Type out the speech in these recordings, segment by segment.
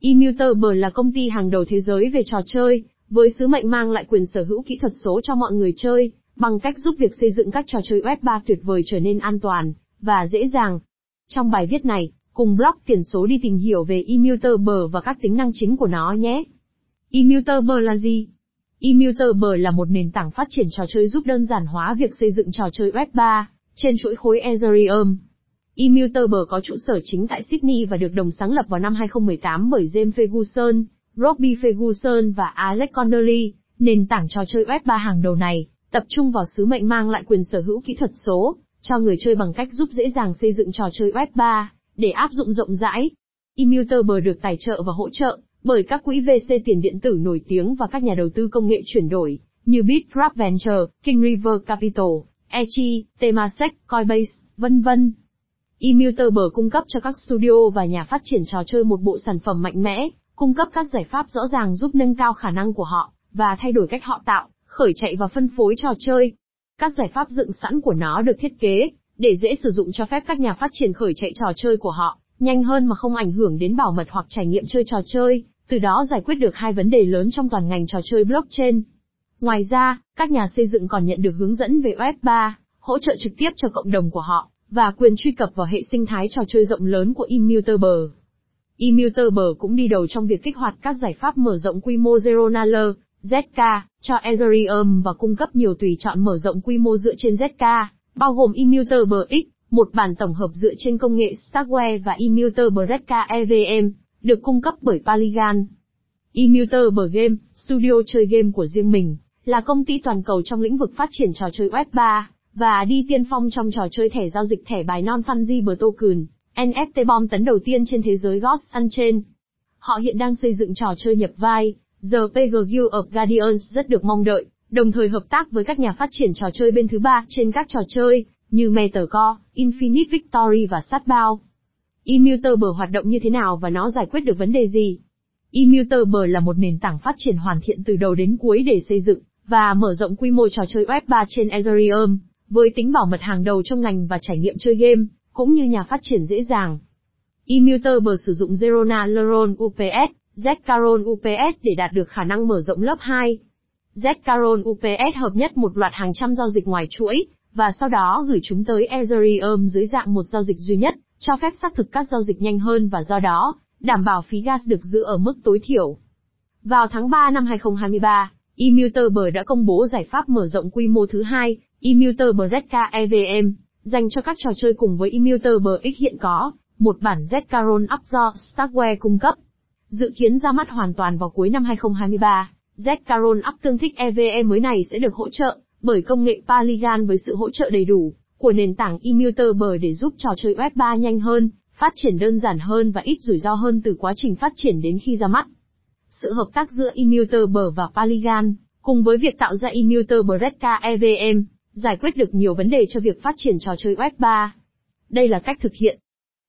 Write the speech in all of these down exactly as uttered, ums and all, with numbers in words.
Immutable là công ty hàng đầu thế giới về trò chơi, với sứ mệnh mang lại quyền sở hữu kỹ thuật số cho mọi người chơi, bằng cách giúp việc xây dựng các trò chơi web ba tuyệt vời trở nên an toàn và dễ dàng. Trong bài viết này, cùng Blog Tiền Số đi tìm hiểu về Immutable và các tính năng chính của nó nhé. Immutable là gì? Immutable là một nền tảng phát triển trò chơi giúp đơn giản hóa việc xây dựng trò chơi web ba trên chuỗi khối Ethereum. Immutable có trụ sở chính tại Sydney và được đồng sáng lập vào năm hai không một tám bởi James Ferguson, Robbie Ferguson và Alex Connolly. Nền tảng trò chơi web ba hàng đầu này tập trung vào sứ mệnh mang lại quyền sở hữu kỹ thuật số cho người chơi bằng cách giúp dễ dàng xây dựng trò chơi web ba để áp dụng rộng rãi. Immutable được tài trợ và hỗ trợ bởi các quỹ vê xê tiền điện tử nổi tiếng và các nhà đầu tư công nghệ chuyển đổi như Bitfrap Venture, King River Capital, e xê, Temasek, Coinbase, vân vân. Immutable cung cấp cho các studio và nhà phát triển trò chơi một bộ sản phẩm mạnh mẽ, cung cấp các giải pháp rõ ràng giúp nâng cao khả năng của họ và thay đổi cách họ tạo, khởi chạy và phân phối trò chơi. Các giải pháp dựng sẵn của nó được thiết kế để dễ sử dụng cho phép các nhà phát triển khởi chạy trò chơi của họ nhanh hơn mà không ảnh hưởng đến bảo mật hoặc trải nghiệm chơi trò chơi, từ đó giải quyết được hai vấn đề lớn trong toàn ngành trò chơi blockchain. Ngoài ra, các nhà xây dựng còn nhận được hướng dẫn về web ba, hỗ trợ trực tiếp cho cộng đồng của họ, và quyền truy cập vào hệ sinh thái trò chơi rộng lớn của Immutable. Immutable cũng đi đầu trong việc kích hoạt các giải pháp mở rộng quy mô Zero Knowledge, zk, cho Ethereum và cung cấp nhiều tùy chọn mở rộng quy mô dựa trên zk, bao gồm Immutable X, một bản tổng hợp dựa trên công nghệ StarkWare và Immutable zkEVM, được cung cấp bởi Polygon. Immutable Game, studio chơi game của riêng mình, là công ty toàn cầu trong lĩnh vực phát triển trò chơi web ba, và đi tiên phong trong trò chơi thẻ giao dịch thẻ bài non-fungible token, en ép tê bom tấn đầu tiên trên thế giới Gods Unchained. Họ hiện đang xây dựng trò chơi nhập vai, The Peggy of Guardians rất được mong đợi, đồng thời hợp tác với các nhà phát triển trò chơi bên thứ ba trên các trò chơi, như Core, Infinite Victory và SatBow. Immutable hoạt động như thế nào và nó giải quyết được vấn đề gì? Immutable là một nền tảng phát triển hoàn thiện từ đầu đến cuối để xây dựng và mở rộng quy mô trò chơi web ba trên Ethereum, với tính bảo mật hàng đầu trong ngành và trải nghiệm chơi game, cũng như nhà phát triển dễ dàng. Immutable sử dụng Zero Knowledge u pê ét, zk u pê ét để đạt được khả năng mở rộng lớp hai. zk u pê ét hợp nhất một loạt hàng trăm giao dịch ngoài chuỗi, và sau đó gửi chúng tới Ethereum dưới dạng một giao dịch duy nhất, cho phép xác thực các giao dịch nhanh hơn và do đó, đảm bảo phí gas được giữ ở mức tối thiểu. Vào tháng ba năm hai không hai ba, Immutable đã công bố giải pháp mở rộng quy mô thứ hai, Immutable zkEVM, dành cho các trò chơi cùng với Immutable X hiện có, một bản zk up do StarkWare cung cấp. Dự kiến ra mắt hoàn toàn vào cuối năm hai không hai ba, zk up tương thích e vê em mới này sẽ được hỗ trợ bởi công nghệ Polygon với sự hỗ trợ đầy đủ của nền tảng Immutable để giúp trò chơi web ba nhanh hơn, phát triển đơn giản hơn và ít rủi ro hơn từ quá trình phát triển đến khi ra mắt. Sự hợp tác giữa Immutable và Polygon, cùng với việc tạo ra Immutable zkEVM, giải quyết được nhiều vấn đề cho việc phát triển trò chơi web ba. Đây là cách thực hiện.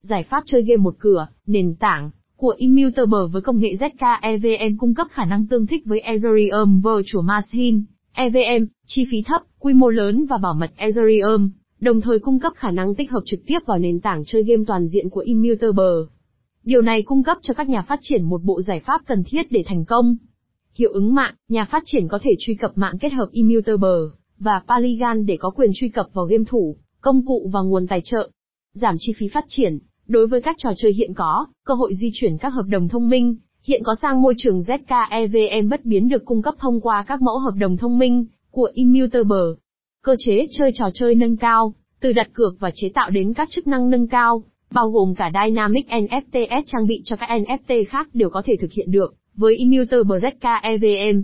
Giải pháp chơi game một cửa, nền tảng của Immutable với công nghệ zkEVM cung cấp khả năng tương thích với Ethereum Virtual Machine, e vê em, chi phí thấp, quy mô lớn và bảo mật Ethereum, đồng thời cung cấp khả năng tích hợp trực tiếp vào nền tảng chơi game toàn diện của Immutable. Điều này cung cấp cho các nhà phát triển một bộ giải pháp cần thiết để thành công. Hiệu ứng mạng, nhà phát triển có thể truy cập mạng kết hợp Immutable và Polygon để có quyền truy cập vào game thủ, công cụ và nguồn tài trợ. Giảm chi phí phát triển, đối với các trò chơi hiện có, cơ hội di chuyển các hợp đồng thông minh hiện có sang môi trường zkEVM bất biến được cung cấp thông qua các mẫu hợp đồng thông minh của Immutable. Cơ chế chơi trò chơi nâng cao, từ đặt cược và chế tạo đến các chức năng nâng cao, bao gồm cả Dynamic en ép tê trang bị cho các en ép tê khác đều có thể thực hiện được với Immutable zkEVM.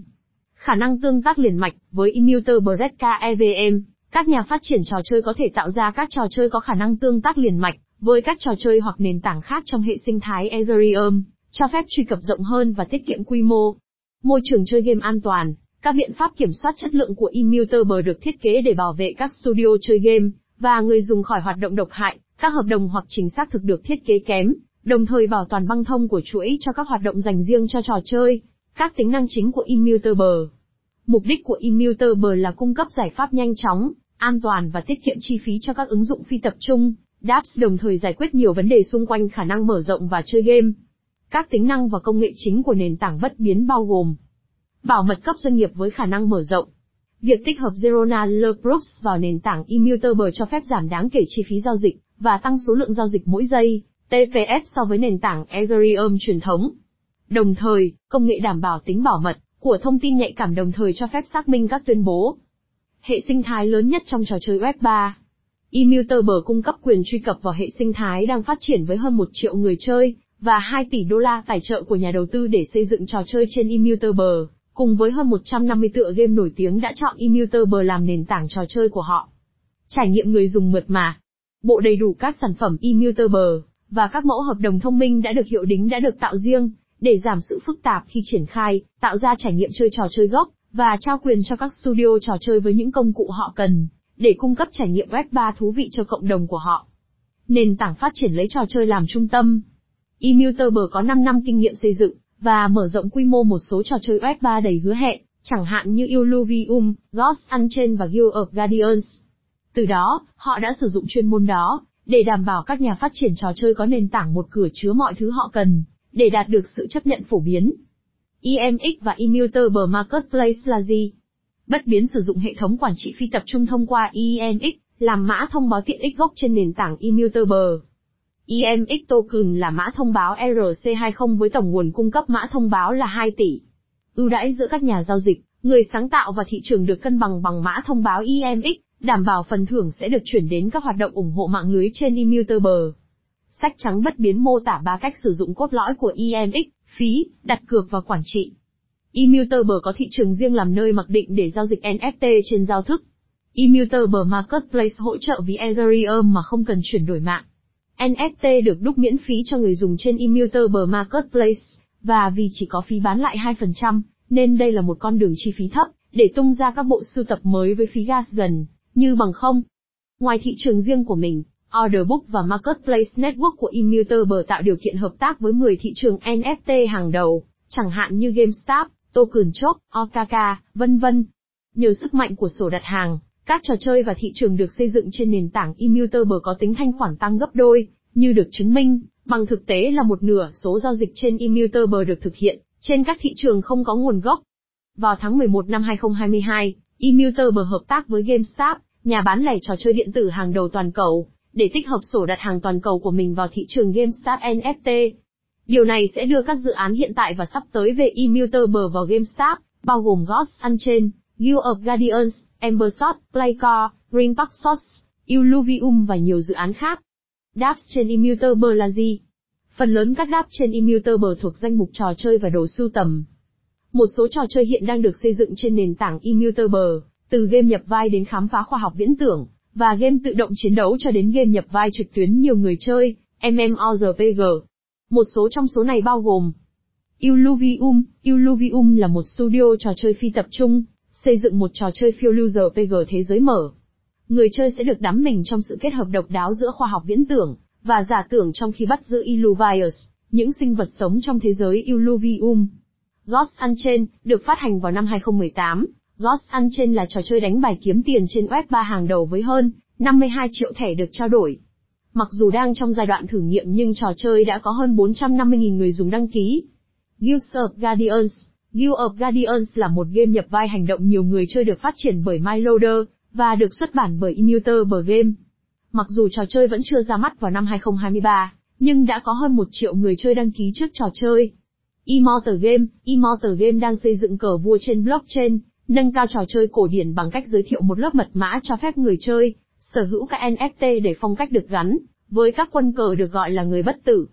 Khả năng tương tác liền mạch với Immutable zkEVM, các nhà phát triển trò chơi có thể tạo ra các trò chơi có khả năng tương tác liền mạch với các trò chơi hoặc nền tảng khác trong hệ sinh thái Ethereum, cho phép truy cập rộng hơn và tiết kiệm quy mô. Môi trường chơi game an toàn, các biện pháp kiểm soát chất lượng của Immutable được thiết kế để bảo vệ các studio chơi game và người dùng khỏi hoạt động độc hại, các hợp đồng hoặc chính xác thực được thiết kế kém, đồng thời bảo toàn băng thông của chuỗi cho các hoạt động dành riêng cho trò chơi. Các tính năng chính của Immutable. Mục đích của Immutable là cung cấp giải pháp nhanh chóng, an toàn và tiết kiệm chi phí cho các ứng dụng phi tập trung, đê a pps, đồng thời giải quyết nhiều vấn đề xung quanh khả năng mở rộng và chơi game. Các tính năng và công nghệ chính của nền tảng bất biến bao gồm bảo mật cấp doanh nghiệp với khả năng mở rộng. Việc tích hợp Zero Knowledge Proofs vào nền tảng Immutable cho phép giảm đáng kể chi phí giao dịch và tăng số lượng giao dịch mỗi giây T P S so với nền tảng Ethereum truyền thống. Đồng thời, công nghệ đảm bảo tính bảo mật của thông tin nhạy cảm đồng thời cho phép xác minh các tuyên bố. Hệ sinh thái lớn nhất trong trò chơi web ba. Immutable cung cấp quyền truy cập vào hệ sinh thái đang phát triển với hơn một triệu người chơi và hai tỷ đô la tài trợ của nhà đầu tư để xây dựng trò chơi trên Immutable, cùng với hơn một trăm năm mươi tựa game nổi tiếng đã chọn Immutable làm nền tảng trò chơi của họ. Trải nghiệm người dùng mượt mà. Bộ đầy đủ các sản phẩm Immutable và các mẫu hợp đồng thông minh đã được hiệu đính đã được tạo riêng để giảm sự phức tạp khi triển khai, tạo ra trải nghiệm chơi trò chơi gốc và trao quyền cho các studio trò chơi với những công cụ họ cần để cung cấp trải nghiệm web ba thú vị cho cộng đồng của họ. Nền tảng phát triển lấy trò chơi làm trung tâm. Immutable có năm năm kinh nghiệm xây dựng và mở rộng quy mô một số trò chơi web ba đầy hứa hẹn, chẳng hạn như Illuvium, Gods Unchained và Guild of Guardians. Từ đó, họ đã sử dụng chuyên môn đó để đảm bảo các nhà phát triển trò chơi có nền tảng một cửa chứa mọi thứ họ cần để đạt được sự chấp nhận phổ biến. I M X và Immutable Marketplace là gì? Bất biến sử dụng hệ thống quản trị phi tập trung thông qua I M X, làm mã thông báo tiện ích gốc trên nền tảng Immutable. I M X token là mã thông báo R C hai mươi với tổng nguồn cung cấp mã thông báo là hai tỷ. Ưu đãi giữa các nhà giao dịch, người sáng tạo và thị trường được cân bằng bằng mã thông báo I M X, đảm bảo phần thưởng sẽ được chuyển đến các hoạt động ủng hộ mạng lưới trên Immutable. Sách trắng bất biến mô tả ba cách sử dụng cốt lõi của I M X, phí, đặt cược và quản trị. Immutable có thị trường riêng làm nơi mặc định để giao dịch N F T trên giao thức. Immutable Marketplace hỗ trợ ví Ethereum mà không cần chuyển đổi mạng. N F T được đúc miễn phí cho người dùng trên Immutable Marketplace, và vì chỉ có phí bán lại hai phần trăm, nên đây là một con đường chi phí thấp để tung ra các bộ sưu tập mới với phí gas gần như bằng không. Ngoài thị trường riêng của mình, Orderbook và Marketplace Network của Immutable tạo điều kiện hợp tác với mười thị trường N F T hàng đầu, chẳng hạn như GameStop, Token Chop, O K K, vân vân. Nhờ sức mạnh của sổ đặt hàng, các trò chơi và thị trường được xây dựng trên nền tảng Immutable có tính thanh khoản tăng gấp đôi, như được chứng minh bằng thực tế là một nửa số giao dịch trên Immutable được thực hiện trên các thị trường không có nguồn gốc. Vào tháng mười một năm hai không hai hai, Immutable hợp tác với GameStop, nhà bán lẻ trò chơi điện tử hàng đầu toàn cầu, để tích hợp sổ đặt hàng toàn cầu của mình vào thị trường GameStop N F T. Điều này sẽ đưa các dự án hiện tại và sắp tới về Immutable vào GameStop, bao gồm Gods Unchained, Guild of Guardians, Embershot, Playcore, Ringbox Shots, Illuvium và nhiều dự án khác. đê a pps trên Immutable là gì? Phần lớn các đê a pps trên Immutable thuộc danh mục trò chơi và đồ sưu tầm. Một số trò chơi hiện đang được xây dựng trên nền tảng Immutable, từ game nhập vai đến khám phá khoa học viễn tưởng, và game tự động chiến đấu cho đến game nhập vai trực tuyến nhiều người chơi, M M O R P G. Một số trong số này bao gồm Illuvium. Illuvium là một studio trò chơi phi tập trung, xây dựng một trò chơi phiêu lưu R P G thế giới mở. Người chơi sẽ được đắm mình trong sự kết hợp độc đáo giữa khoa học viễn tưởng và giả tưởng trong khi bắt giữ Illuvius, những sinh vật sống trong thế giới Illuvium. Gods Unchained, được phát hành vào năm hai không một tám, Gods Unchained là trò chơi đánh bài kiếm tiền trên web ba hàng đầu với hơn năm mươi hai triệu thẻ được trao đổi. Mặc dù đang trong giai đoạn thử nghiệm nhưng trò chơi đã có hơn bốn trăm năm mươi nghìn người dùng đăng ký. Guild of Guardians. Guild of Guardians là một game nhập vai hành động nhiều người chơi được phát triển bởi Myloader, và được xuất bản bởi Immutable Game. Mặc dù trò chơi vẫn chưa ra mắt vào năm hai không hai ba, nhưng đã có hơn một triệu người chơi đăng ký trước trò chơi. Emotor Game. Emotor Game đang xây dựng cờ vua trên blockchain, nâng cao trò chơi cổ điển bằng cách giới thiệu một lớp mật mã cho phép người chơi sở hữu các N F T để phong cách được gắn với các quân cờ được gọi là người bất tử,